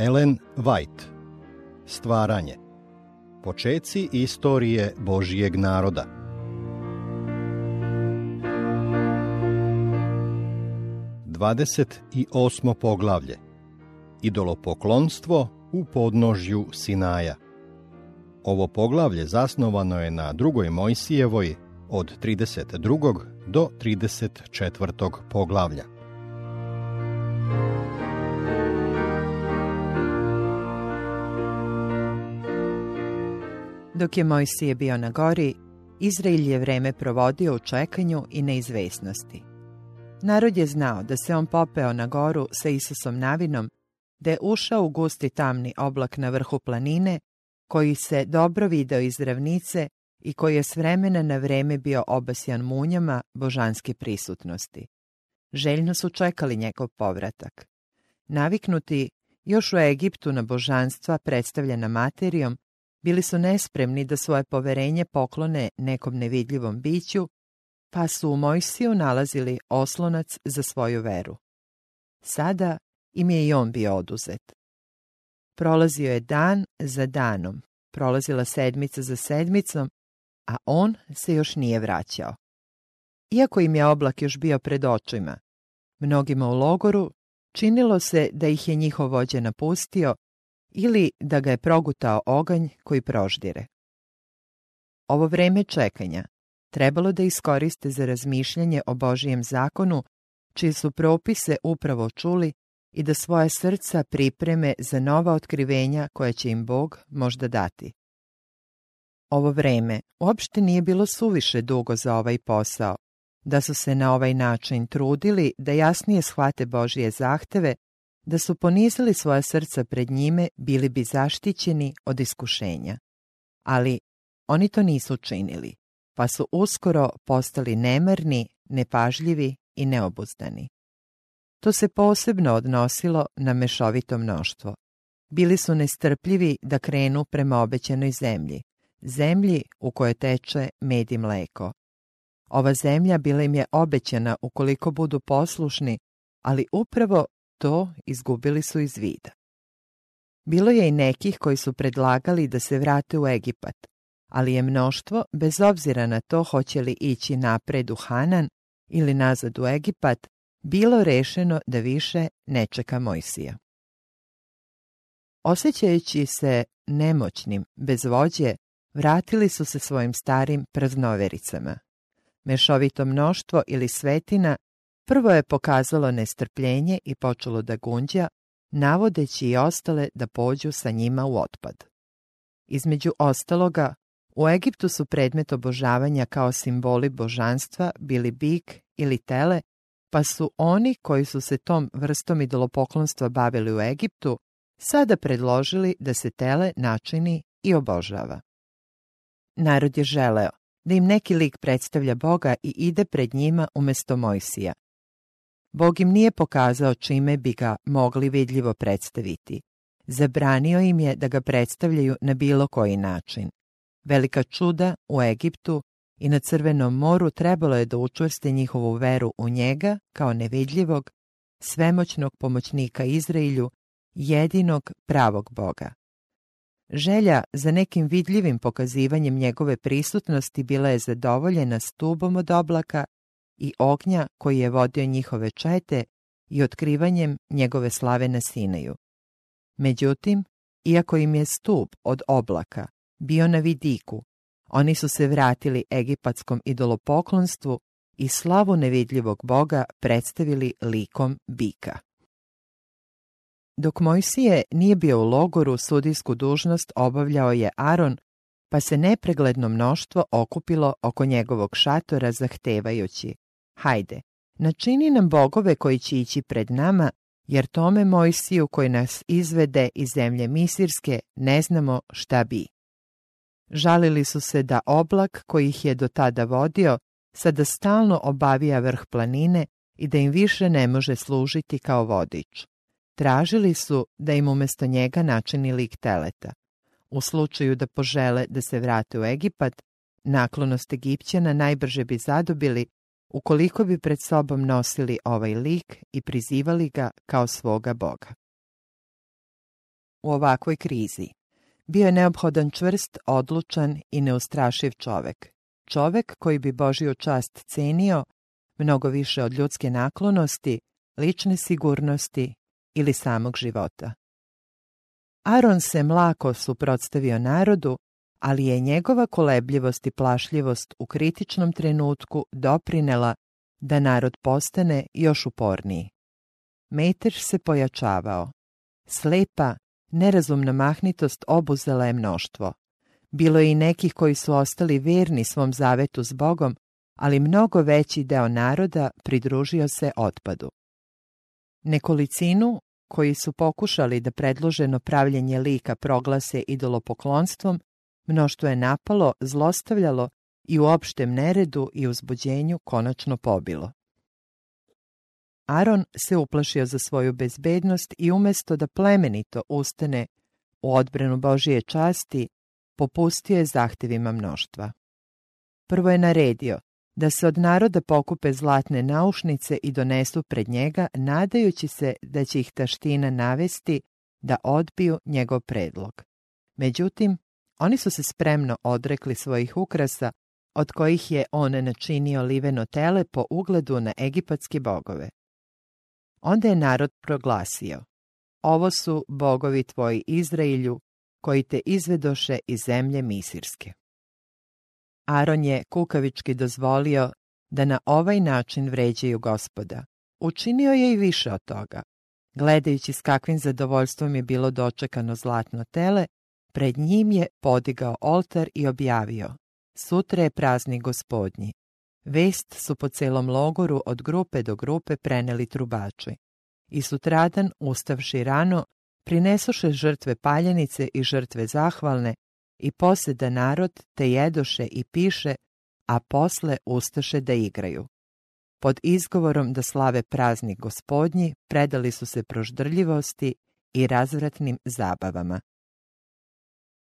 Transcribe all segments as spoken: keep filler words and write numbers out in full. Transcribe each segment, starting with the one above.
Ellen White. Stvaranje. Početci istorije Božijeg naroda. dvadeset osmo poglavlje. Idolopoklonstvo u podnožju Sinaja. Ovo poglavlje zasnovano je na Drugoj Mojsijevoj od trideset drugog do trideset četvrtog poglavlja. Dok je Mojsije bio na gori, Izrael je vreme provodio u čekanju i neizvesnosti. Narod je znao da se on popeo na goru sa Isusom Navinom, da je ušao u gusti tamni oblak na vrhu planine, koji se dobro video iz ravnice i koji je s vremena na vreme bio obasjan munjama božanske prisutnosti. Željno su čekali njegov povratak. Naviknuti još u Egiptu na božanstva predstavljena materijom, bili su nespremni da svoje poverenje poklone nekom nevidljivom biću, pa su u Mojsiju nalazili oslonac za svoju veru. Sada im je i on bio oduzet. Prolazio je dan za danom, prolazila sedmica za sedmicom, a on se još nije vraćao. Iako im je oblak još bio pred očima, mnogima u logoru činilo se da ih je njihov vođa napustio ili da ga je progutao oganj koji proždire. Ovo vreme čekanja trebalo da iskoriste za razmišljanje o Božijem zakonu, čiji su propise upravo čuli, i da svoje srca pripreme za nova otkrivenja koja će im Bog možda dati. Ovo vreme uopšte nije bilo suviše dugo za ovaj posao, da su se na ovaj način trudili da jasnije shvate Božije zahteve, da su ponizili svoja srca pred njime, bili bi zaštićeni od iskušenja. Ali oni to nisu činili, pa su uskoro postali nemarni, nepažljivi i neobuzdani. To se posebno odnosilo na mešovito mnoštvo. Bili su nestrpljivi da krenu prema obećanoj zemlji, zemlji u kojoj teče med i mleko. Ova zemlja bila im je obećana ukoliko budu poslušni, ali upravo to izgubili su iz vida. Bilo je i nekih koji su predlagali da se vrate u Egipat, ali je mnoštvo, bez obzira na to hoće li ići napred u Hanan ili nazad u Egipat, bilo rešeno da više ne čeka Mojsija. Osjećajući se nemoćnim, bez vođe, vratili su se svojim starim praznovericama. Mešovito mnoštvo ili svetina prvo je pokazalo nestrpljenje i počelo da gunđa, navodeći i ostale da pođu sa njima u otpad. Između ostaloga, u Egiptu su predmet obožavanja kao simboli božanstva bili bik ili tele, pa su oni koji su se tom vrstom idolopoklonstva bavili u Egiptu sada predložili da se tele načini i obožava. Narod je želeo da im neki lik predstavlja Boga i ide pred njima umjesto Mojsija. Bog im nije pokazao čime bi ga mogli vidljivo predstaviti. Zabranio im je da ga predstavljaju na bilo koji način. Velika čuda u Egiptu i na Crvenom moru trebalo je da učvrste njihovu veru u njega kao nevidljivog, svemoćnog pomoćnika Izraelju, jedinog pravog Boga. Želja za nekim vidljivim pokazivanjem njegove prisutnosti bila je zadovoljena stubom od oblaka i ognja koji je vodio njihove čete i otkrivanjem njegove slave na Sinaju. Međutim, iako im je stub od oblaka bio na vidiku, oni su se vratili egipatskom idolopoklonstvu i slavu nevidljivog Boga predstavili likom bika. Dok Mojsije nije bio u logoru, sudijsku dužnost obavljao je Aron, pa se nepregledno mnoštvo okupilo oko njegovog šatora zahtevajući: "Hajde, načini nam bogove koji će ići pred nama, jer tome Mojsiju koji nas izvede iz zemlje Misirske ne znamo šta bi." Žalili su se da oblak koji ih je do tada vodio sada stalno obavija vrh planine i da im više ne može služiti kao vodič. Tražili su da im umjesto njega načini lik teleta. U slučaju da požele da se vrate u Egipat, naklonost Egipćana najbrže bi zadobili ukoliko bi pred sobom nosili ovaj lik i prizivali ga kao svoga boga. u ovakvoj krizi. Bio je neophodan čvrst, odlučan i neustrašiv čovek. Čovek koji bi Božju čast cenio mnogo više od ljudske naklonosti, lične sigurnosti ili samog života. Aron se mlako suprotstavio narodu, ali je njegova kolebljivost i plašljivost u kritičnom trenutku doprinela da narod postane još uporniji. Metež se pojačavao. Slepa, nerazumna mahnitost obuzela je mnoštvo. Bilo je i nekih koji su ostali verni svom zavetu s Bogom, ali mnogo veći deo naroda pridružio se otpadu. Nekolicinu koji su pokušali da predloženo pravljenje lika proglase idolopoklonstvom, mnoštvo je napalo, zlostavljalo i u opštem neredu i uzbuđenju konačno pobilo. Aron se uplašio za svoju bezbednost i umesto da plemenito ustane u odbranu Božije časti, popustio je zahtevima mnoštva. Prvo je naredio da se od naroda pokupe zlatne naušnice i donesu pred njega, nadajući se da će ih taština navesti da odbiju njegov predlog. Međutim, oni su se spremno odrekli svojih ukrasa, od kojih je on načinio liveno tele po ugledu na egipatske bogove. Onda je narod proglasio: "Ovo su bogovi tvoji, Izrailju, koji te izvedoše iz zemlje Misirske." Aron je kukavički dozvolio da na ovaj način vređaju Gospoda. Učinio je i više od toga. Gledajući s kakvim zadovoljstvom je bilo dočekano zlatno tele, pred njim je podigao oltar i objavio: "Sutra je praznik Gospodnji." Vest su po celom logoru od grupe do grupe preneli trubači. I sutradan, ustavši rano, prinesoše žrtve paljenice i žrtve zahvalne, i poseda narod te jedoše i piše, a posle ustaše da igraju. Pod izgovorom da slave praznik Gospodnji, predali su se proždrljivosti i razvratnim zabavama.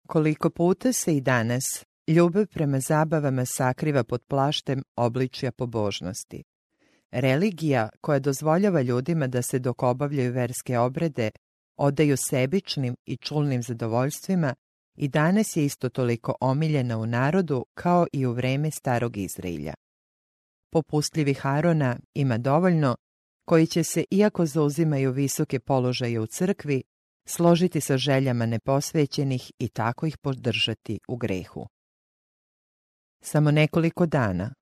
Koliko puta se i danas ljubav prema zabavama sakriva pod plaštem obličja pobožnosti. Religija koja dozvoljava ljudima da se dok obavljaju verske obrede odaju sebičnim i čulnim zadovoljstvima i danas je isto toliko omiljena u narodu kao i u vreme starog Izrailja. Popustljivih Arona ima dovoljno koji će se, iako zauzimaju visoke položaje u crkvi, složiti sa željama neposvećenih i tako ih podržati u grehu. Samo nekoliko dana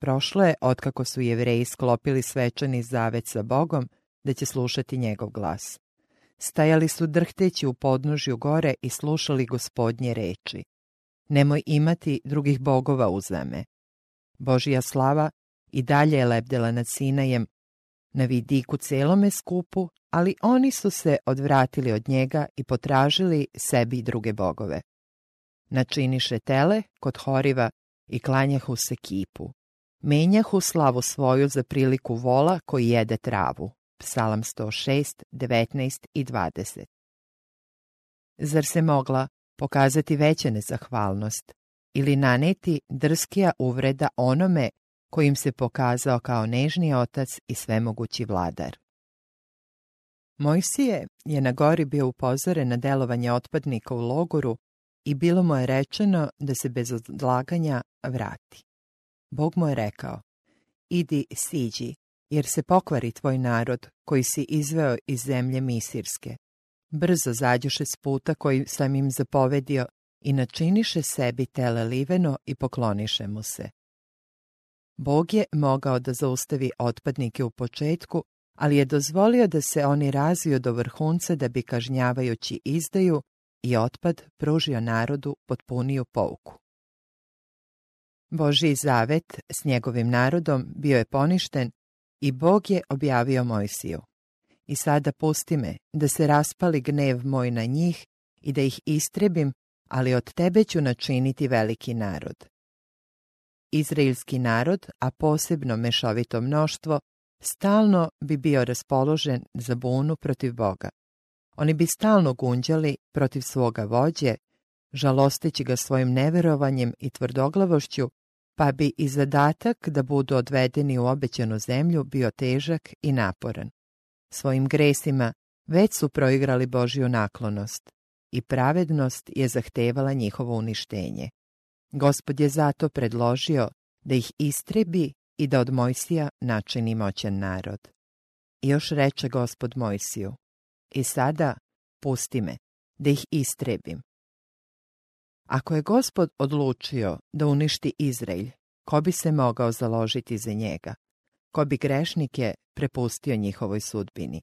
prošlo je otkako su Jevreji sklopili svečani zavet sa Bogom da će slušati njegov glas. Stajali su drhteći u podnožju gore i slušali Gospodnje reči: "Nemoj imati drugih bogova uzame." Božija slava i dalje je lebdela nad Sinajem, na vidiku celome skupu, ali oni su se odvratili od njega i potražili sebi druge bogove. Načiniše tele kod Horiva i klanjahu se kipu. Menjahu slavu svoju za priliku vola koji jede travu. Psalam sto šest, devetnaest i dvadeset. Zar se mogla pokazati veća nezahvalnost ili naneti drskija uvreda onome kojim se pokazao kao nežni otac i svemogući vladar? Mojsije je na gori bio upozoren na delovanje otpadnika u logoru i bilo mu je rečeno da se bez odlaganja vrati. Bog mu je rekao: "Idi, siđi, jer se pokvari tvoj narod koji si izveo iz zemlje Misirske." Brzo zađoše s puta koji sam im zapovedio i načiniše sebi tele liveno i pokloniše mu se. Bog je mogao da zaustavi otpadnike u početku, ali je dozvolio da se oni razviju do vrhunca da bi, kažnjavajući izdaju i otpad, pružio narodu potpuniju pouku. Božji zavet s njegovim narodom bio je poništen i Bog je objavio Mojsiju: "I sada pusti me, da se raspali gnev moj na njih i da ih istrebim, ali od tebe ću načiniti veliki narod." Izraelski narod, a posebno mešovito mnoštvo, stalno bi bio raspoložen za bunu protiv Boga. Oni bi stalno gunđali protiv svoga vođe, žalosteći ga svojim neverovanjem i tvrdoglavošću, pa bi i zadatak da budu odvedeni u obećanu zemlju bio težak i naporan. Svojim gresima već su proigrali Božju naklonost i pravednost je zahtevala njihovo uništenje. Gospod je zato predložio da ih istrebi i da od Mojsija načini moćan narod. I još reče Gospod Mojsiju, i sada pusti me, da ih istrebim. Ako je Gospod odlučio da uništi Izraelj, ko bi se mogao založiti za njega? Ko bi grešnike prepustio njihovoj sudbini?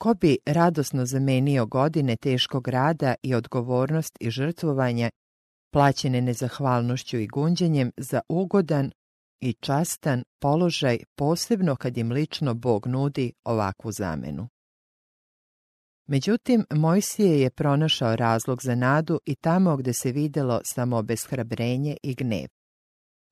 Ko bi radosno zamenio godine teškog rada i odgovornost i žrtvovanja, plaćene nezahvalnošću i gunđenjem, za ugodan i častan položaj, posebno kad im lično Bog nudi ovakvu zamenu? Međutim, Mojsije je pronašao razlog za nadu i tamo gde se videlo samo obeshrabrenje i gnev.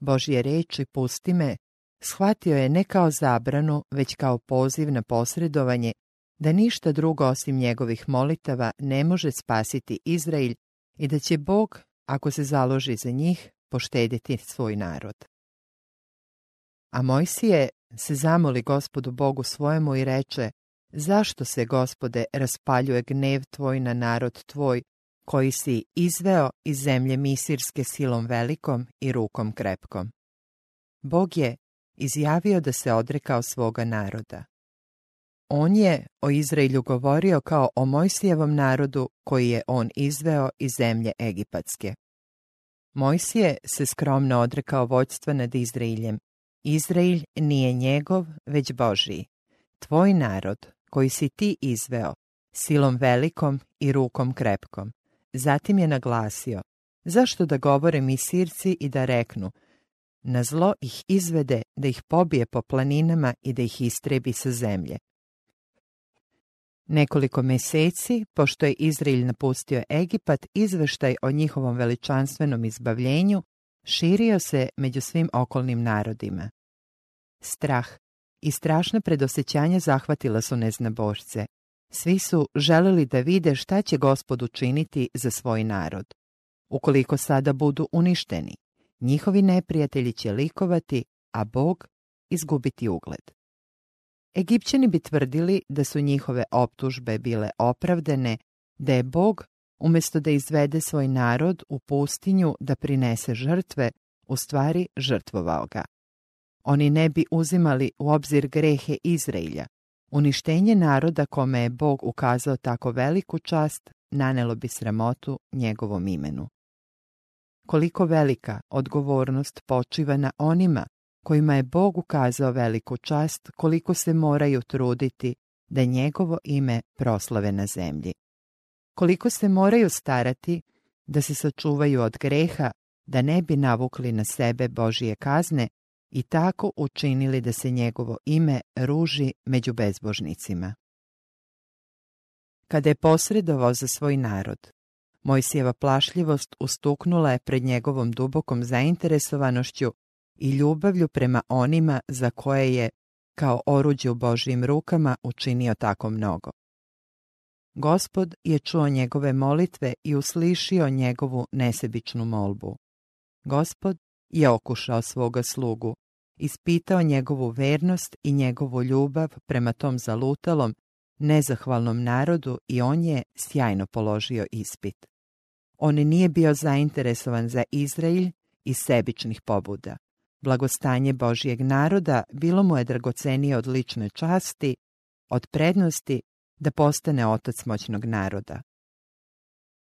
Božje reči pusti me shvatio je ne kao zabranu, već kao poziv na posredovanje, da ništa drugo osim njegovih molitava ne može spasiti Izraelj i da će Bog, ako se založi za njih, poštediti svoj narod. A Mojsije se zamoli Gospodu Bogu svojemu i reče, zašto se, Gospode, raspaljuje gnev tvoj na narod tvoj, koji si izveo iz zemlje Misirske silom velikom i rukom krepkom? Bog je izjavio da se odrekao svoga naroda. On je o Izraelju govorio kao o Mojsijevom narodu koji je on izveo iz zemlje Egipatske. Mojsije se skromno odrekao vođstva nad Izraeljem. Izraelj nije njegov, već Božiji, tvoj narod koji si ti izveo silom velikom i rukom krepkom. Zatim je naglasio, zašto da govore Misirci i da reknu, na zlo ih izvede, da ih pobije po planinama i da ih istrebi sa zemlje. Nekoliko meseci, pošto je Izraelj napustio Egipat, izveštaj o njihovom veličanstvenom izbavljenju širio se među svim okolnim narodima. Strah i strašna predosećanja zahvatila su neznabošce. Svi su želeli da vide šta će Gospod učiniti za svoj narod. Ukoliko sada budu uništeni, njihovi neprijatelji će likovati, a Bog izgubiti ugled. Egipćani bi tvrdili da su njihove optužbe bile opravdane, da je Bog, umjesto da izvede svoj narod u pustinju da prinese žrtve, u stvari žrtvovao ga. Oni ne bi uzimali u obzir grehe Izraelja. Uništenje naroda kome je Bog ukazao tako veliku čast nanelo bi sramotu njegovom imenu. Koliko velika odgovornost počiva na onima kojima je Bog ukazao veliku čast, koliko se moraju truditi da njegovo ime proslave na zemlji. Koliko se moraju starati da se sačuvaju od greha, da ne bi navukli na sebe Božije kazne i tako učinili da se njegovo ime ruži među bezbožnicima. Kada je posredovao za svoj narod, Mojsijeva plašljivost ustuknula je pred njegovom dubokom zainteresovanošću i ljubavlju prema onima za koje je, kao oruđe u Božijim rukama, učinio tako mnogo. Gospod je čuo njegove molitve i uslišio njegovu nesebičnu molbu. Gospod je okušao svoga slugu, ispitao njegovu vernost i njegovu ljubav prema tom zalutalom, nezahvalnom narodu i on je sjajno položio ispit. On nije bio zainteresovan za Izraelj i sebičnih pobuda. Blagostanje Božijeg naroda bilo mu je dragocenije od lične časti, od prednosti da postane otac moćnog naroda.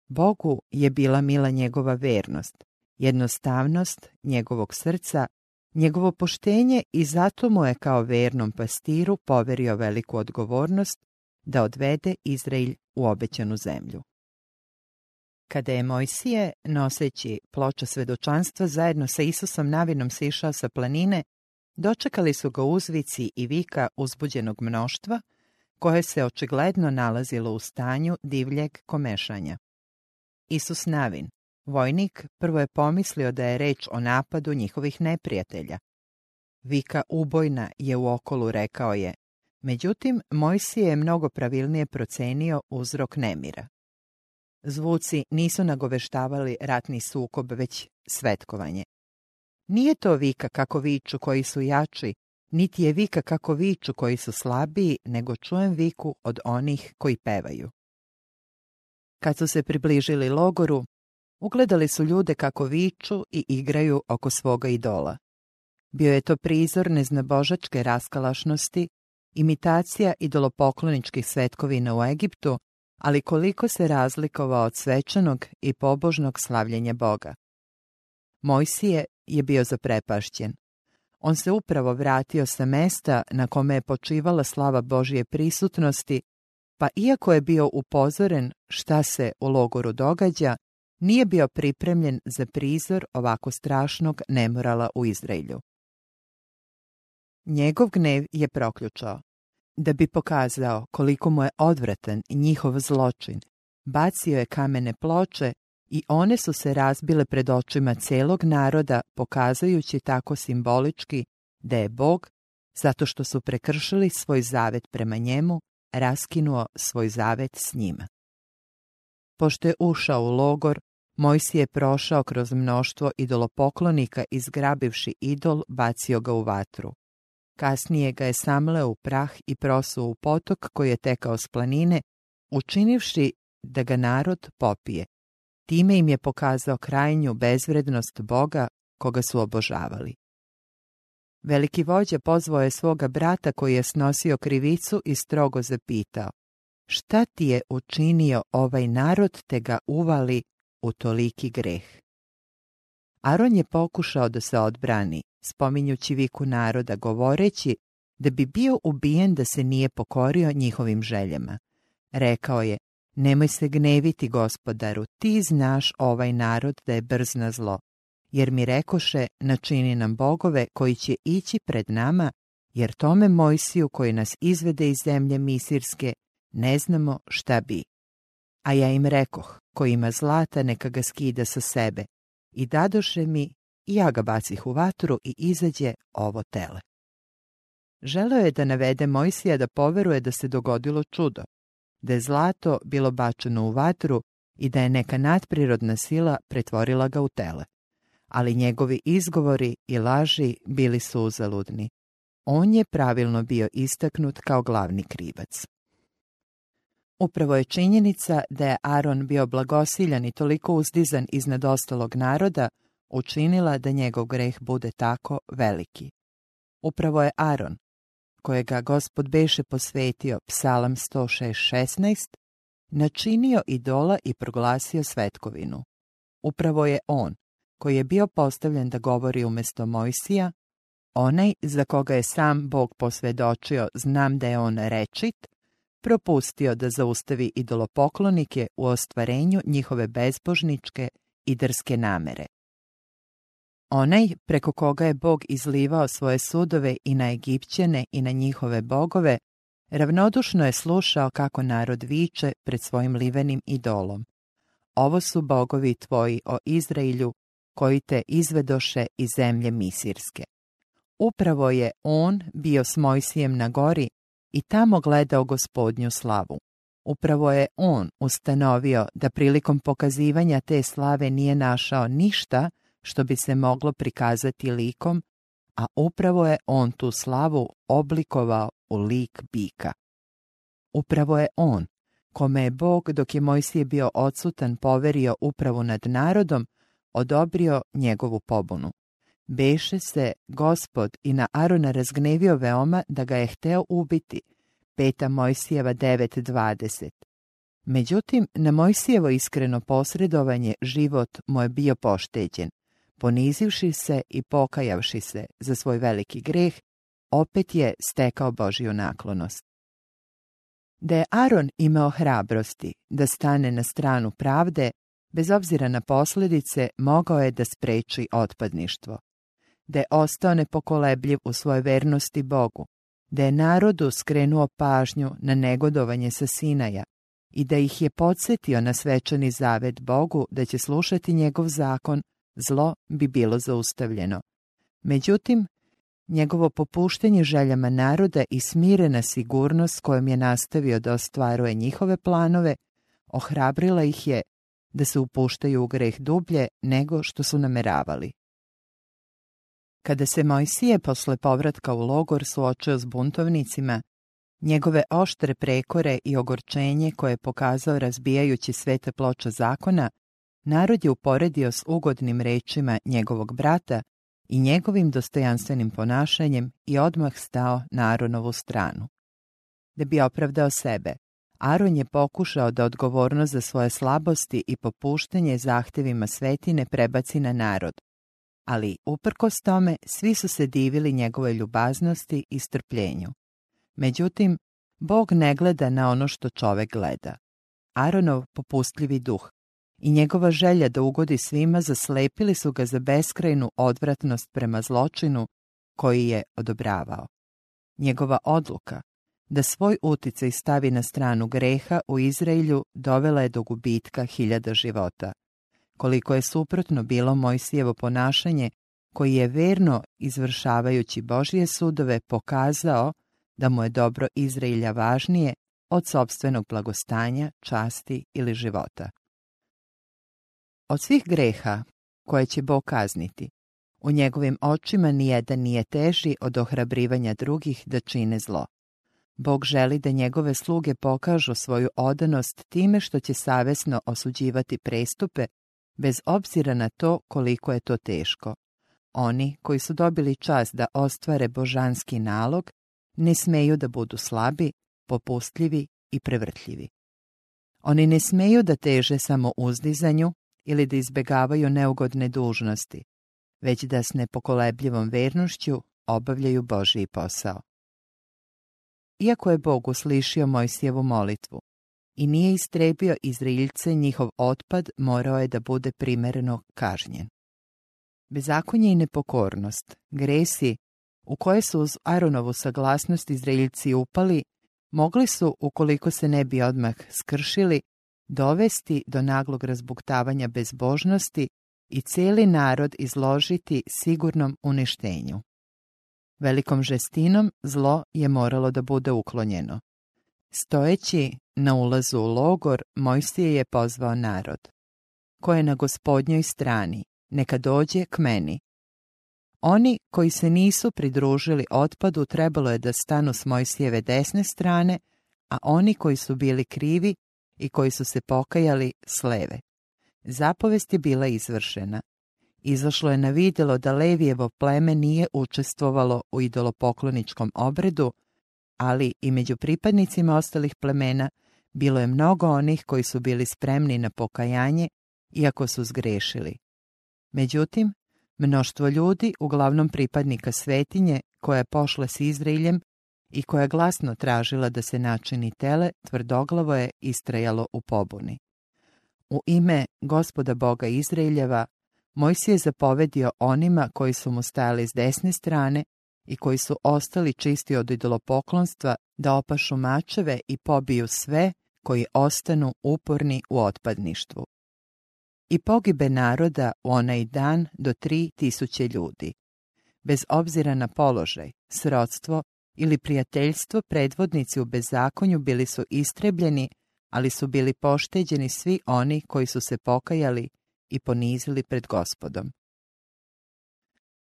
Bogu je bila mila njegova vernost, jednostavnost njegovog srca, njegovo poštenje i zato mu je kao vernom pastiru poverio veliku odgovornost da odvede Izraelj u obećanu zemlju. Kada je Mojsije, noseći ploču svedočanstva, zajedno sa Isusom Navinom sišao sa planine, dočekali su ga uzvici i vika uzbuđenog mnoštva, koje se očigledno nalazilo u stanju divljeg komešanja. Isus Navin, vojnik, prvo je pomislio da je reč o napadu njihovih neprijatelja. Vika ubojna je u okolu, rekao je, međutim Mojsije je mnogo pravilnije procenio uzrok nemira. Zvuci nisu nagoveštavali ratni sukob, već svetkovanje. Nije to vika kako viču koji su jači, Niti je vika kako viču koji su slabiji, nego čujem viku od onih koji pevaju. Kad su se približili logoru, ugledali su ljude kako viču i igraju oko svoga idola. Bio je to prizor neznabožačke raskalašnosti, imitacija idolopokloničkih svetkovina u Egiptu, ali koliko se razlikovao od svečanog i pobožnog slavljenja Boga. Mojsije je bio zaprepašćen. On se upravo vratio sa mesta na kome je počivala slava Božje prisutnosti, pa iako je bio upozoren šta se u logoru događa, nije bio pripremljen za prizor ovako strašnog nemorala u Izraelju. Njegov gnev je proključao. Da bi pokazao koliko mu je odvratan njihov zločin, bacio je kamene ploče i one su se razbile pred očima celog naroda, pokazujući tako simbolički da je Bog, zato što su prekršili svoj zavet prema njemu, raskinuo svoj zavet s njima. Pošto je ušao u logor, Mojsije je prošao kroz mnoštvo idolopoklonika i zgrabivši idol bacio ga u vatru. Kasnije ga je samleo u prah i prosuo u potok koji je tekao s planine, učinivši da ga narod popije. Time im je pokazao krajnju bezvrednost Boga koga su obožavali. Veliki vođa pozvao je svoga brata koji je snosio krivicu i strogo zapitao: šta ti je učinio ovaj narod te ga uvali u toliki greh? Aron je pokušao da se odbrani, spominjući viku naroda, govoreći da bi bio ubijen da se nije pokorio njihovim željama. Rekao je: nemoj se gneviti, gospodaru, ti znaš ovaj narod da je brz na zlo, jer mi rekoše: načini nam bogove koji će ići pred nama, jer tome Mojsiju koji nas izvede iz zemlje Misirske ne znamo šta bi. A ja im rekoh: ko ima zlata neka ga skida sa sebe, i dadoše mi, i ja ga bacih u vatru i izađe ovo tele. Želeo je da navede Mojsija da poveruje da se dogodilo čudo, da je zlato bilo bačeno u vatru i da je neka nadprirodna sila pretvorila ga u tele. Ali njegovi izgovori i laži bili su uzaludni. On je pravilno bio istaknut kao glavni krivac. Upravo je činjenica da je Aron bio blagosiljan i toliko uzdizan iznad ostalog naroda učinila da njegov greh bude tako veliki. Upravo je Aron, kojega Gospod beše posvetio, Psalam sto šest šesnaest, načinio idola i proglasio svetkovinu. Upravo je on, koji je bio postavljen da govori umjesto Mojsija, onaj za koga je sam Bog posvedočio: znam da je on rečit, propustio da zaustavi idolopoklonike u ostvarenju njihove bezbožničke i drske namere. Onaj preko koga je Bog izlivao svoje sudove i na Egipćane i na njihove bogove, ravnodušno je slušao kako narod viče pred svojim livenim idolom: ovo su bogovi tvoji, o Izrailju, koji te izvedoše iz zemlje Misirske. Upravo je on bio s Mojsijem na gori i tamo gledao Gospodnju slavu. Upravo je on ustanovio da prilikom pokazivanja te slave nije našao ništa što bi se moglo prikazati likom, a upravo je on tu slavu oblikovao u lik bika. Upravo je on, kome je Bog, dok je Mojsije bio odsutan, poverio upravu nad narodom, odobrio njegovu pobunu. Beše se Gospod i na Arona razgnevio veoma da ga je hteo ubiti. peta. Mojsijeva devet dvadeset. Međutim, na Mojsijevo iskreno posredovanje život mu je bio pošteđen. Ponizivši se i pokajavši se za svoj veliki greh, opet je stekao Božju naklonost. Da je Aron imao hrabrosti da stane na stranu pravde, bez obzira na posljedice, mogao je da spreči otpadništvo. Da je ostao nepokolebljiv u svojoj vernosti Bogu, da je narodu skrenuo pažnju na negodovanje sa Sinaja i da ih je podsjetio na svečani zavet Bogu da će slušati njegov zakon, zlo bi bilo zaustavljeno. Međutim, njegovo popuštenje željama naroda i smirena sigurnost kojom je nastavio da ostvaruje njihove planove ohrabrila ih je da se upuštaju u greh dublje nego što su nameravali. Kada se Mojsije posle povratka u logor suočio s buntovnicima, njegove oštre prekore i ogorčenje koje je pokazao razbijajući svete ploče zakona, narod je uporedio s ugodnim rečima njegovog brata i njegovim dostojanstvenim ponašanjem i odmah stao na Aronovu stranu. Da bi opravdao sebe, Aron je pokušao da odgovornost za svoje slabosti i popuštanje zahtevima svetine prebaci na narod, ali uprkos tome svi su se divili njegove ljubaznosti i strpljenju. Međutim, Bog ne gleda na ono što čovek gleda. Aronov popustljivi duh i njegova želja da ugodi svima zaslepili su ga za beskrajnu odvratnost prema zločinu koji je odobravao. Njegova odluka da svoj uticaj stavi na stranu greha u Izraelju dovela je do gubitka hiljada života. Koliko je suprotno bilo Mojsijevo ponašanje, koji je verno izvršavajući Božije sudove pokazao da mu je dobro Izraelja važnije od sopstvenog blagostanja, časti ili života. Od svih greha koje će Bog kazniti, u njegovim očima nijedan nije teži od ohrabrivanja drugih da čine zlo. Bog želi da njegove sluge pokažu svoju odanost time što će savjesno osuđivati prestupe, bez obzira na to koliko je to teško. Oni koji su dobili čast da ostvare božanski nalog ne smeju da budu slabi, popustljivi i prevrtljivi. Oni ne smeju da teže samo uzdizanju ili da izbegavaju neugodne dužnosti, već da s nepokolebljivom vernošću obavljaju Božji posao. Iako je Bog uslišio Mojsijevu molitvu i nije istrebio Izraeljce, njihov otpad morao je da bude primereno kažnjen. Bezakonje i nepokornost, gresi u koje su uz Aronovu saglasnost Izraeljci upali, mogli su, ukoliko se ne bi odmah skršili, dovesti do naglog razbuktavanja bezbožnosti i cijeli narod izložiti sigurnom uništenju. Velikom žestinom zlo je moralo da bude uklonjeno. Stojeći na ulazu u logor, Mojsije je pozvao narod: "Ko je na Gospodnjoj strani, neka dođe k meni." Oni koji se nisu pridružili otpadu trebalo je da stanu s Mojsijeve desne strane, a oni koji su bili krivi i koji su se pokajali s leve. Zapovest je bila izvršena. Izašlo je na vidjelo da Levijevo pleme nije učestvovalo u idolopokloničkom obredu, ali i među pripadnicima ostalih plemena bilo je mnogo onih koji su bili spremni na pokajanje, iako su zgrešili. Međutim, mnoštvo ljudi, uglavnom pripadnika svetinje, koja je pošla s Izraeljem i koja je glasno tražila da se načini tele, tvrdoglavo je istrajalo u pobuni. U ime Gospoda Boga Izraeljeva, Mojsije je zapovedio onima koji su mu stajali s desne strane i koji su ostali čisti od idolopoklonstva da opašu mačeve i pobiju sve koji ostanu uporni u otpadništvu. I pogibe naroda u onaj dan do tri tisuće ljudi. Bez obzira na položaj, srodstvo ili prijateljstvo, predvodnici u bezakonju bili su istrebljeni, ali su bili pošteđeni svi oni koji su se pokajali i ponizili pred Gospodom.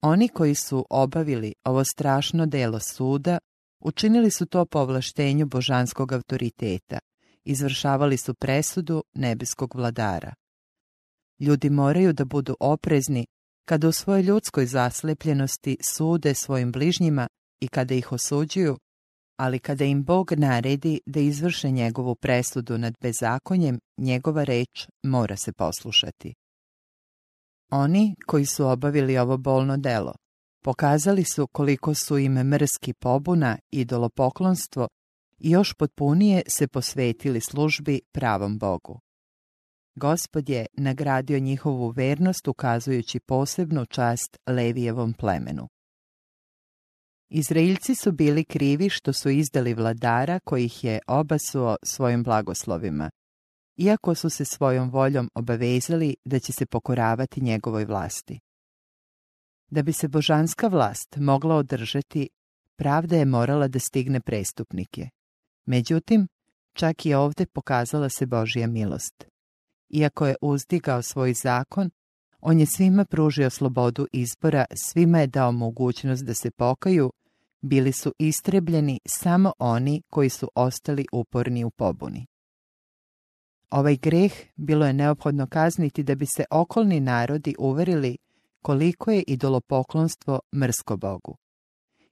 Oni koji su obavili ovo strašno delo suda, učinili su to po ovlaštenju božanskog autoriteta, izvršavali su presudu nebeskog vladara. Ljudi moraju da budu oprezni kada u svojoj ljudskoj zaslepljenosti sude svojim bližnjima i kada ih osuđuju, ali kada im Bog naredi da izvrše njegovu presudu nad bezakonjem, njegova reč mora se poslušati. Oni koji su obavili ovo bolno delo pokazali su koliko su im mrski pobuna, idolopoklonstvo i još potpunije se posvetili službi pravom Bogu. Gospod je nagradio njihovu vernost ukazujući posebnu čast Levijevom plemenu. Izraeljci su bili krivi što su izdali vladara koji ih je obasuo svojim blagoslovima, iako su se svojom voljom obavezali da će se pokoravati njegovoj vlasti. Da bi se božanska vlast mogla održati, pravda je morala da stigne prestupnike. Međutim, čak i ovdje pokazala se Božja milost. Iako je uzdigao svoj zakon, On je svima pružio slobodu izbora, svima je dao mogućnost da se pokaju, bili su istrebljeni samo oni koji su ostali uporni u pobuni. Ovaj greh bilo je neophodno kazniti da bi se okolni narodi uverili koliko je idolopoklonstvo mrsko Bogu.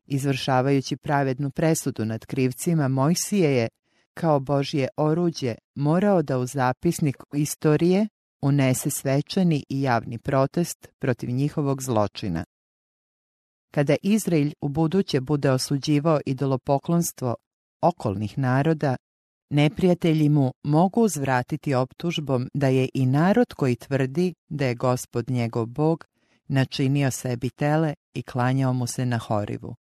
Izvršavajući pravednu presudu nad krivcima, Mojsije je, kao Božje oruđe, morao da u zapisnik istorije unese svečani i javni protest protiv njihovog zločina. Kada Izrael u buduće bude osuđivao idolopoklonstvo okolnih naroda, neprijatelji mu mogu uzvratiti optužbom da je i narod koji tvrdi da je Gospod njegov Bog načinio sebi tele i klanjao mu se na Horivu.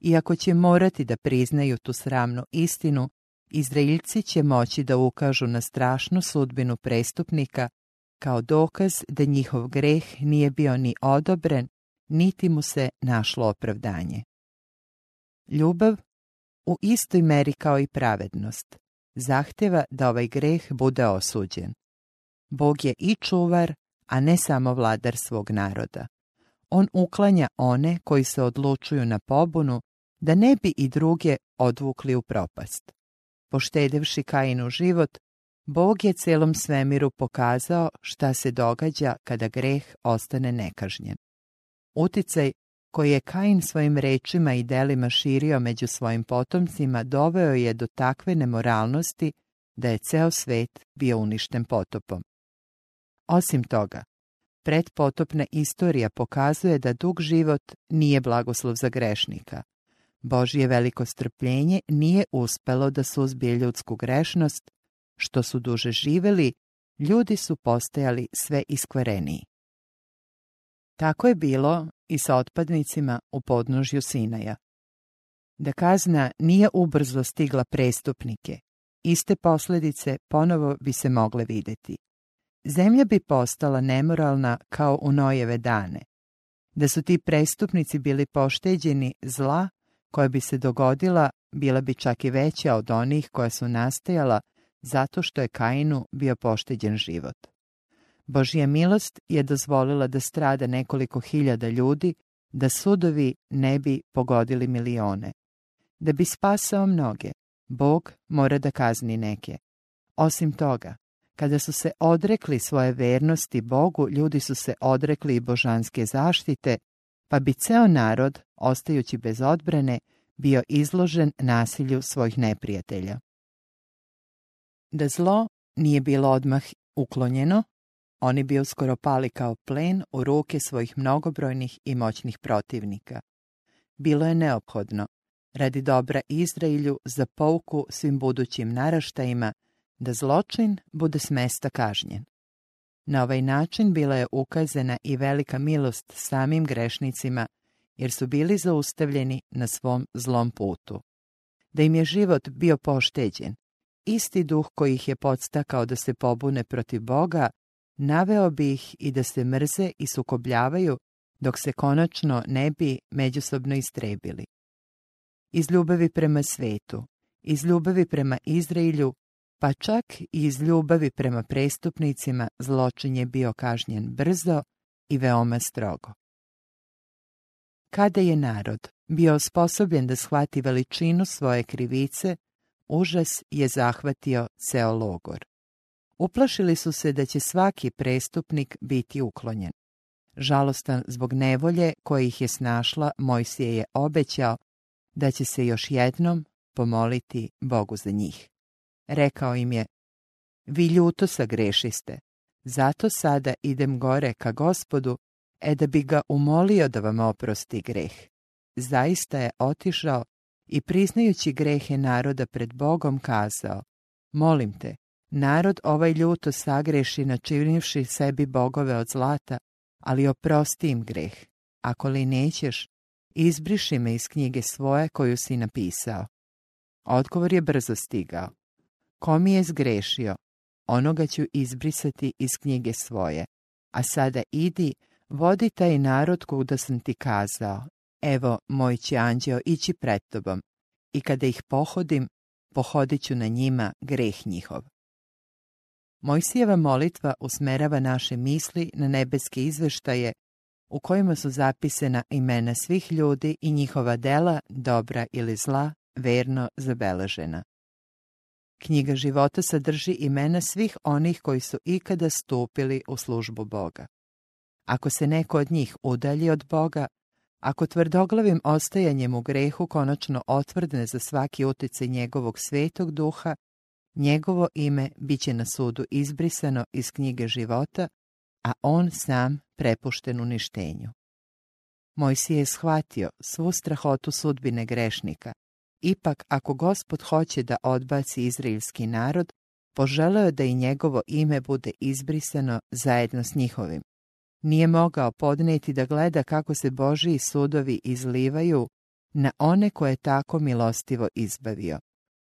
Iako će morati da priznaju tu sramnu istinu, Izraeljci će moći da ukažu na strašnu sudbinu prestupnika kao dokaz da njihov greh nije bio ni odobren, niti mu se našlo opravdanje. Ljubav, u istoj meri kao i pravednost, zahteva da ovaj greh bude osuđen. Bog je i čuvar, a ne samo vladar svog naroda. On uklanja one koji se odlučuju na pobunu, da ne bi i druge odvukli u propast. Poštedevši Kainu život, Bog je celom svemiru pokazao šta se događa kada greh ostane nekažnjen. Uticaj koji je Kain svojim rečima i delima širio među svojim potomcima doveo je do takve nemoralnosti da je ceo svet bio uništen potopom. Osim toga, pretpotopna istorija pokazuje da dug život nije blagoslov za grešnika. Božje veliko strpljenje nije uspelo da suzbije ljudsku grešnost, što su duže živeli, ljudi su postajali sve iskvareniji. Tako je bilo i sa otpadnicima u podnožju Sinaja. Da kazna nije ubrzo stigla prestupnike, iste posljedice ponovo bi se mogle vidjeti. Zemlja bi postala nemoralna kao u Nojeve dane. Da su ti prestupnici bili pošteđeni zla koja bi se dogodila, bila bi čak i veća od onih koja su nastajala zato što je Kainu bio pošteđen život. Božja milost je dozvolila da strada nekoliko hiljada ljudi, da sudovi ne bi pogodili milione. Da bi spasao mnoge, Bog mora da kazni neke. Osim toga, kada su se odrekli svoje vernosti Bogu, ljudi su se odrekli i božanske zaštite, pa bi ceo narod, ostajući bez odbrane, bio izložen nasilju svojih neprijatelja. Da zlo nije bilo odmah uklonjeno, oni bi uskoro pali kao plen u ruke svojih mnogobrojnih i moćnih protivnika. Bilo je neophodno, radi dobra Izraelju, za pouku svim budućim naraštajima, da zločin bude smesta kažnjen. Na ovaj način bila je ukazana i velika milost samim grešnicima, jer su bili zaustavljeni na svom zlom putu. Da im je život bio pošteđen, isti duh koji ih je podstakao da se pobune protiv Boga, naveo bi ih i da se mrze i sukobljavaju, dok se konačno ne bi međusobno istrebili. Iz ljubavi prema svetu, iz ljubavi prema Izraelju, pa čak i iz ljubavi prema prestupnicima, zločin je bio kažnjen brzo i veoma strogo. Kada je narod bio osposobljen da shvati veličinu svoje krivice, užas je zahvatio ceo logor. Uplašili su se da će svaki prestupnik biti uklonjen. Žalostan zbog nevolje koja ih je snašla, Mojsije je obećao da će se još jednom pomoliti Bogu za njih. Rekao im je: "Vi ljuto sagrešiste, zato sada idem gore ka Gospodu, e da bi ga umolio da vam oprosti greh." Zaista je otišao i priznajući grehe naroda pred Bogom kazao: "Molim te, narod ovaj ljuto sagreši načinivši sebi bogove od zlata, ali oprosti im greh. Ako li nećeš, izbriši me iz knjige svoje koju si napisao." Odgovor je brzo stigao: "Ko mi je zgrešio, onoga ću izbrisati iz knjige svoje. A sada idi, vodi taj narod kuda sam ti kazao. Evo, moj će anđeo ići pred tobom, i kada ih pohodim, pohodit ću na njima greh njihov." Mojsijeva molitva usmerava naše misli na nebeske izveštaje u kojima su zapisana imena svih ljudi i njihova dela, dobra ili zla, verno zabeležena. Knjiga života sadrži imena svih onih koji su ikada stupili u službu Boga. Ako se neko od njih udalji od Boga, ako tvrdoglavim ostajanjem u grehu konačno otvrdne za svaki uticaj njegovog svetog duha, njegovo ime biće na sudu izbrisano iz knjige života, a on sam prepušten uništenju. Mojsije je shvatio svu strahotu sudbine grešnika. Ipak, ako Gospod hoće da odbaci izraelski narod, poželeo da i njegovo ime bude izbrisano zajedno s njihovim. Nije mogao podneti da gleda kako se Božiji sudovi izlivaju na one koje je tako milostivo izbavio.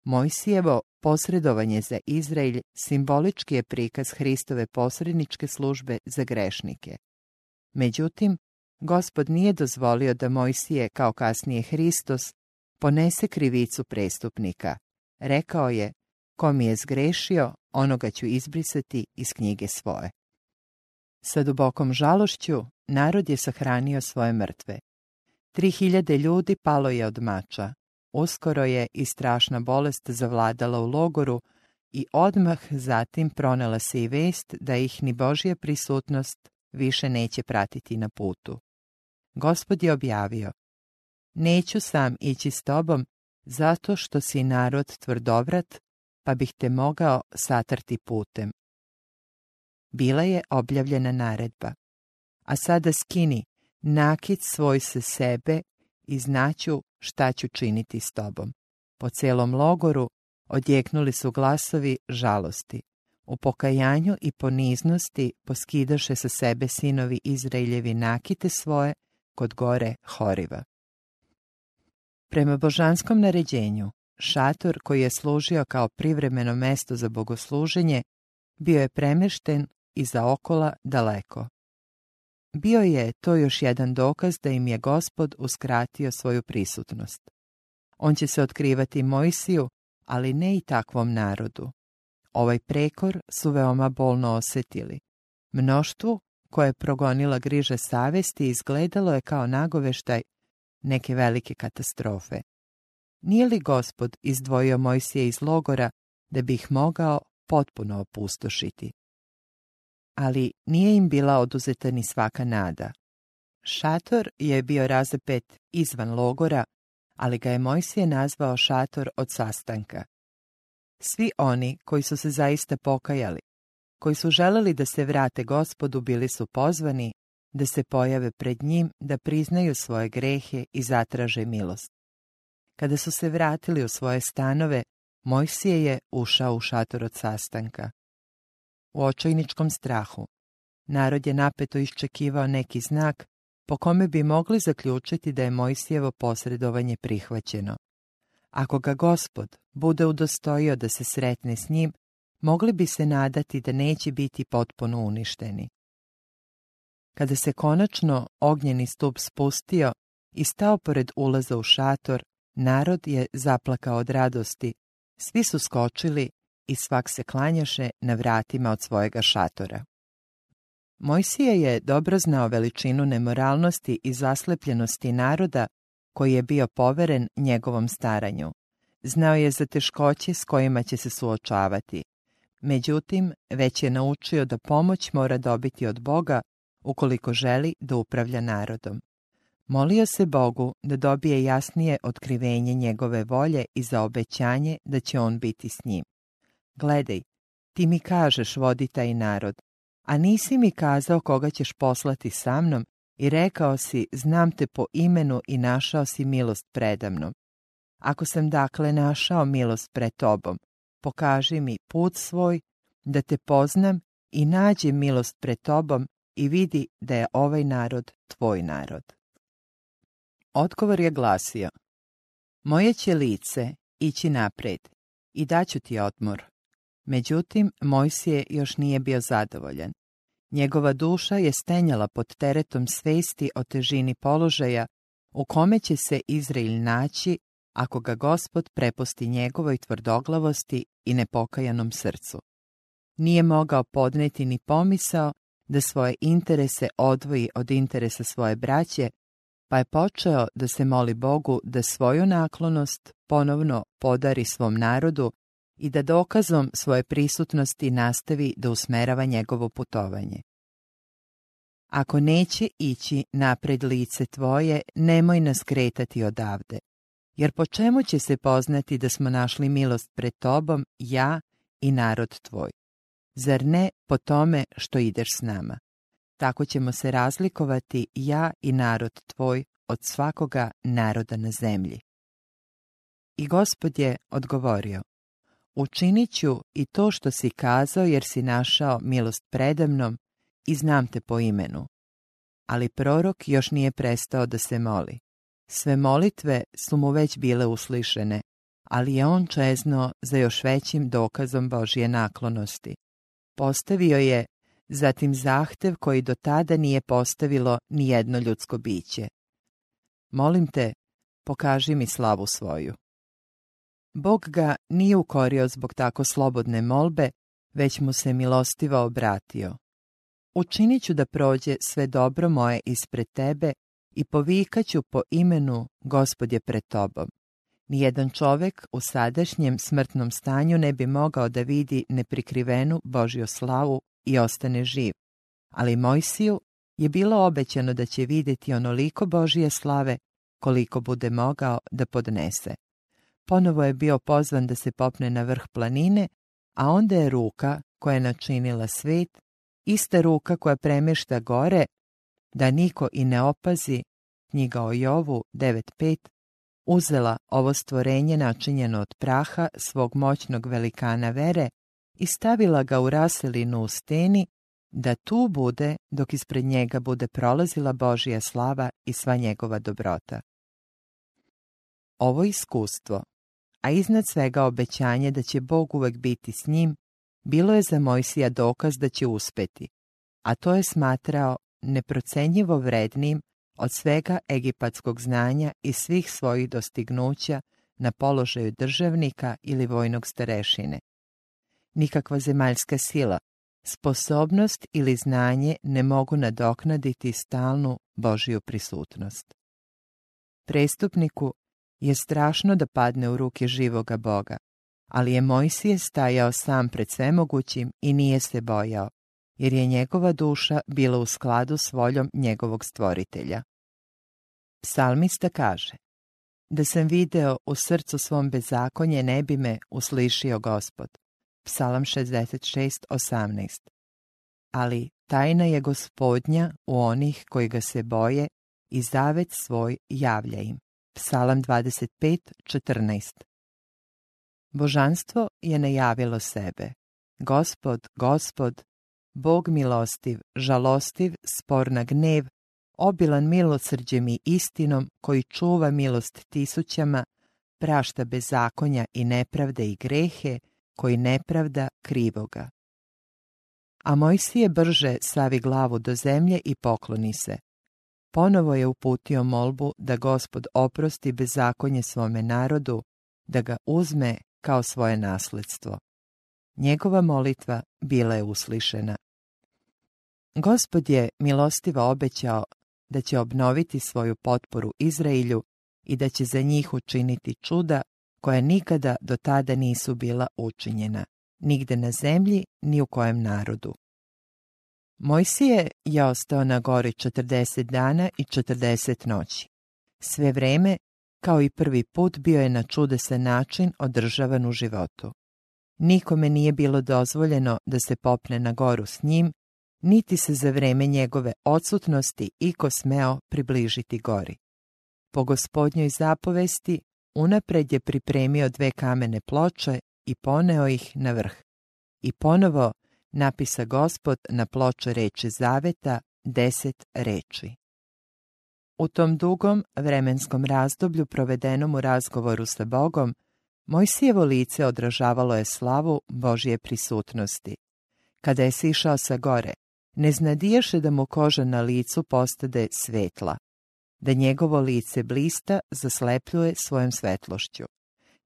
Mojsijevo posredovanje za Izraelj simbolički je prikaz Hristove posredničke službe za grešnike. Međutim, Gospod nije dozvolio da Mojsije, kao kasnije Hristos, ponese krivicu prestupnika. Rekao je, ko mi je zgrešio, onoga ću izbrisati iz knjige svoje. Sa dubokom žalošću, narod je sahranio svoje mrtve. Tri hiljade ljudi palo je od mača. Uskoro je i strašna bolest zavladala u logoru i odmah zatim pronela se i vest da ih ni Božja prisutnost više neće pratiti na putu. Gospod je objavio, neću sam ići s tobom, zato što si narod tvrdovrat, pa bih te mogao satrti putem. Bila je objavljena naredba. A sada skini nakit svoj se sebe i znaću šta ću činiti s tobom. Po celom logoru odjeknuli su glasovi žalosti. U pokajanju i poniznosti poskidaše sa sebe sinovi Izraeljevi nakite svoje kod gore Horiva. Prema božanskom naređenju, šator koji je služio kao privremeno mesto za bogosluženje bio je premešten i zaokola daleko. Bio je to još jedan dokaz da im je Gospod uskratio svoju prisutnost. On će se otkrivati Mojsiju, ali ne i takvom narodu. Ovaj prekor su veoma bolno osjetili. Mnoštvu koje je progonila griža savesti izgledalo je kao nagoveštaj neke velike katastrofe. Nije li Gospod izdvojio Mojsije iz logora da bi ih mogao potpuno opustošiti? Ali nije im bila oduzeta ni svaka nada. Šator je bio razapet izvan logora, ali ga je Mojsije nazvao šator od sastanka. Svi oni koji su se zaista pokajali, koji su želeli da se vrate Gospodu, bili su pozvani da se pojave pred njim, da priznaju svoje grehe i zatraže milost. Kada su se vratili u svoje stanove, Mojsije je ušao u šator od sastanka. U očajničkom strahu narod je napeto iščekivao neki znak po kome bi mogli zaključiti da je Mojsijevo posredovanje prihvaćeno. Ako ga Gospod bude udostojio da se sretne s njim, mogli bi se nadati da neće biti potpuno uništeni. Kada se konačno ognjeni stup spustio i stao pored ulaza u šator, narod je zaplakao od radosti, svi su skočili i svak se klanjaše na vratima od svojega šatora. Mojsije je dobro znao veličinu nemoralnosti i zaslepljenosti naroda koji je bio poveren njegovom staranju. Znao je za teškoće s kojima će se suočavati. Međutim, već je naučio da pomoć mora dobiti od Boga ukoliko želi da upravlja narodom. Molio se Bogu da dobije jasnije otkrivenje njegove volje i za obećanje da će on biti s njim. Gledaj, ti mi kažeš vodi taj narod, a nisi mi kazao koga ćeš poslati sa mnom i rekao si znam te po imenu i našao si milost predamnom. Ako sam dakle našao milost pred tobom, pokaži mi put svoj da te poznam i nađem milost pred tobom i vidi da je ovaj narod tvoj narod. Odgovor je glasio, moje će lice ići napred i daću ti odmor. Međutim, Mojsije još nije bio zadovoljan. Njegova duša je stenjala pod teretom svesti o težini položaja u kome će se Izrael naći ako ga Gospod prepusti njegovoj tvrdoglavosti i nepokajanom srcu. nije mogao podneti ni pomisao da svoje interese odvoji od interesa svoje braće, pa je počeo da se moli Bogu da svoju naklonost ponovno podari svom narodu i da dokazom svoje prisutnosti nastavi da usmerava njegovo putovanje. Ako neće ići napred lice tvoje, nemoj nas kretati odavde, jer po čemu će se poznati da smo našli milost pred tobom, ja i narod tvoj? Zar ne po tome što ideš s nama? Tako ćemo se razlikovati ja i narod tvoj od svakoga naroda na zemlji. I Gospod je odgovorio, učinit ću i to što si kazao jer si našao milost predamnom i znam te po imenu. Ali prorok još nije prestao da se moli. Sve molitve su mu već bile uslišene, ali je on čeznuo za još većim dokazom Božje naklonosti. Postavio je zatim zahtev koji do tada nije postavilo ni jedno ljudsko biće. Molim te, pokaži mi slavu svoju. Bog ga nije ukorio zbog tako slobodne molbe, već mu se milostivo obratio. Učinit ću da prođe sve dobro moje ispred tebe i povikaću po imenu Gospod je pred tobom. Nijedan čovek u sadašnjem smrtnom stanju ne bi mogao da vidi neprikrivenu Božju slavu i ostane živ, ali Mojsiju je bilo obećano da će vidjeti onoliko Božje slave koliko bude mogao da podnese. Ponovo je bio pozvan da se popne na vrh planine, a onda je ruka koja je načinila svet, ista ruka koja premješta gore, da niko i ne opazi, knjiga o Jovu devet pet, uzela ovo stvorenje načinjeno od praha svog moćnog velikana vere i stavila ga u raselinu u steni, da tu bude dok ispred njega bude prolazila Božja slava i sva njegova dobrota. Ovo iskustvo, a iznad svega obećanje da će Bog uvek biti s njim, bilo je za Mojsija dokaz da će uspeti, a to je smatrao neprocenjivo vrednim od svega egipatskog znanja i svih svojih dostignuća na položaju državnika ili vojnog starešine. Nikakva zemaljska sila, sposobnost ili znanje ne mogu nadoknaditi stalnu Božju prisutnost. Prestupniku je strašno da padne u ruke živoga Boga, ali je Mojsije stajao sam pred svemogućim i nije se bojao, jer je njegova duša bila u skladu s voljom njegovog stvoritelja. Psalmista kaže, da sam video u srcu svom bezakonje ne bi me uslišio Gospod. Psalam šezdeset šest osamnaest. Ali tajna je Gospodnja u onih koji ga se boje i zavet svoj javlja im. Psalam dvadeset pet četrnaest. Božanstvo je najavilo sebe. Gospod, Gospod, Bog milostiv, žalostiv, spor na gnev, obilan milosrđem i istinom, koji čuva milost tisućama, prašta bezakonja i nepravde i grehe, koji nepravda krivoga. A Mojsije brže savi glavu do zemlje i pokloni se. Ponovo je uputio molbu da Gospod oprosti bezakonje svome narodu, da ga uzme kao svoje nasledstvo. Njegova molitva bila je uslišena. Gospod je milostivo obećao da će obnoviti svoju potporu Izrailju i da će za njih učiniti čuda koja nikada do tada nisu bila učinjena, nigde na zemlji ni u kojem narodu. Mojsije je ostao na gori četrdeset dana i četrdeset noći. Sve vreme, kao i prvi put, bio je na čudesan način održavan u životu. Nikome nije bilo dozvoljeno da se popne na goru s njim, niti se za vreme njegove odsutnosti iko smeo približiti gori. Po Gospodnjoj zapovesti, unapred je pripremio dve kamene ploče i poneo ih na vrh. I ponovo napisa Gospod na ploče reči zaveta deset reči. U tom dugom vremenskom razdoblju provedenom u razgovoru sa Bogom, Mojsijevo lice odražavalo je slavu Božje prisutnosti. Kada je sišao sa gore, ne znadiješe da mu koža na licu postade svetla, da njegovo lice blista zaslepljuje svojom svetlošću.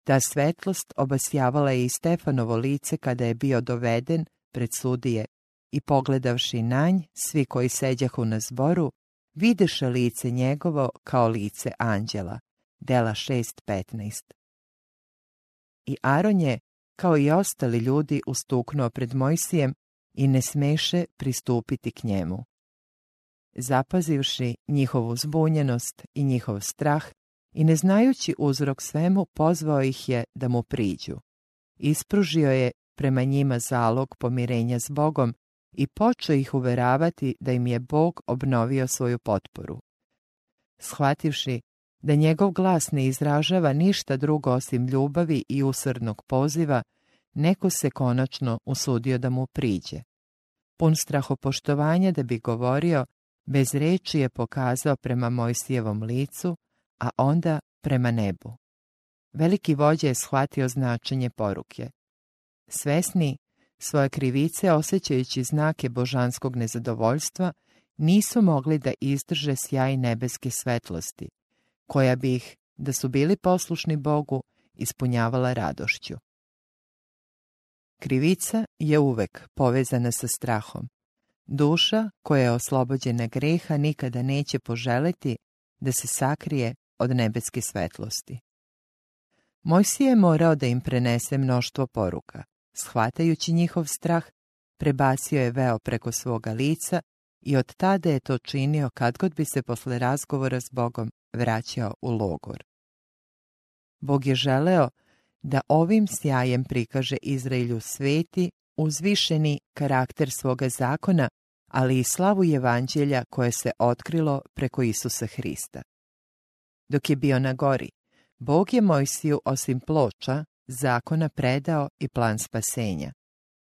Ta svetlost obasjavala je i Stefanovo lice kada je bio doveden pred sudije i pogledavši na nj, svi koji seđahu na zboru, videše lice njegovo kao lice anđela. Dela šest petnaest. I Aron je, kao i ostali ljudi, ustuknuo pred Mojsijem i ne smeše pristupiti k njemu. Zapazivši njihovu zbunjenost i njihov strah i ne znajući uzrok svemu, pozvao ih je da mu priđu. Ispružio je prema njima zalog pomirenja s Bogom i počeo ih uveravati da im je Bog obnovio svoju potporu. Shvativši da njegov glas ne izražava ništa drugo osim ljubavi i usrdnog poziva, neko se konačno usudio da mu priđe. Pun strahopoštovanja da bi govorio, bez reči je pokazao prema Mojsijevom licu, a onda prema nebu. Veliki vođa je shvatio značenje poruke. Svesni svoje krivice, osjećajući znake božanskog nezadovoljstva, nisu mogli da izdrže sjaj nebeske svetlosti, koja bi ih, da su bili poslušni Bogu, ispunjavala radošću. Krivica je uvek povezana sa strahom. Duša koja je oslobođena greha nikada neće poželeti da se sakrije od nebeske svetlosti. Mojsije je morao da im prenese mnoštvo poruka. Shvatajući njihov strah, prebacio je veo preko svoga lica i od tada je to činio kad god bi se posle razgovora s Bogom vraćao u logor. Bog je želeo da ovim sjajem prikaže Izraelju sveti, uzvišeni karakter svoga zakona, ali i slavu evanđelja koje se otkrilo preko Isusa Hrista. Dok je bio na gori, Bog je Mojsiju osim ploča zakona predao i plan spasenja.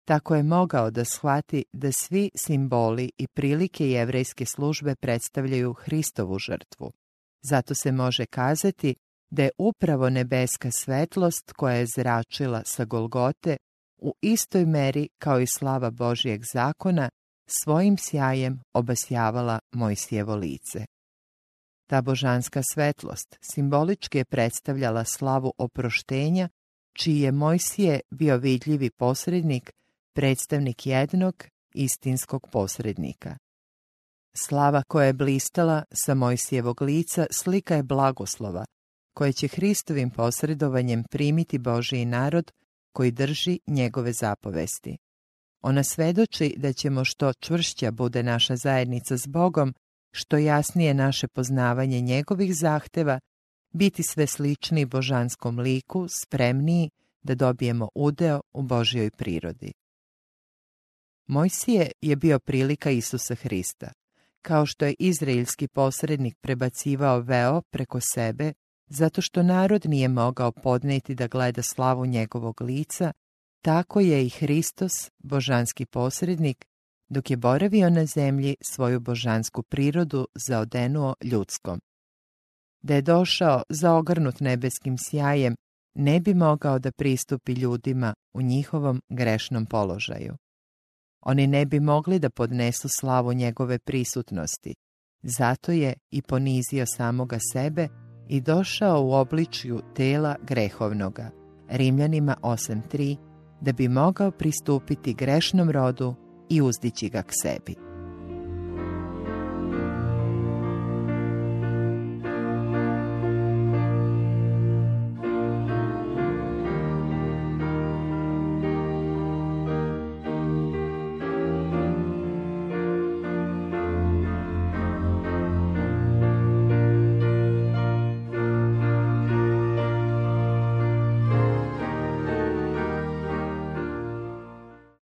Tako je mogao da shvati da svi simboli i prilike jevrejske službe predstavljaju Hristovu žrtvu. Zato se može kazati da je upravo nebeska svetlost koja je zračila sa Golgote u istoj meri kao i slava Božijeg zakona svojim sjajem obasjavala Mojsijevo lice. Ta božanska svetlost simbolički je predstavljala slavu oproštenja, čiji je Mojsije bio vidljivi posrednik, predstavnik jednog istinskog posrednika. Slava koja je blistala sa Mojsijevog lica slika je blagoslova, koje će Hristovim posredovanjem primiti Božiji narod koji drži njegove zapovesti. Ona svedoči da ćemo što čvršća bude naša zajednica s Bogom, što jasnije naše poznavanje njegovih zahteva, biti sve sličniji božanskom liku, spremniji da dobijemo udeo u Božjoj prirodi. Mojsije je bio prilika Isusa Hrista. Kao što je izraelski posrednik prebacivao veo preko sebe, zato što narod nije mogao podneti da gleda slavu njegovog lica, tako je i Hristos, božanski posrednik, dok je boravio na zemlji, svoju božansku prirodu zaodenuo ljudskom. Da je došao zaogrnut nebeskim sjajem, ne bi mogao da pristupi ljudima u njihovom grešnom položaju. Oni ne bi mogli da podnesu slavu njegove prisutnosti, zato je i ponizio samoga sebe i došao u obličju tela grehovnoga, Rimljanima osam tri, da bi mogao pristupiti grešnom rodu i uzdići ga k sebi.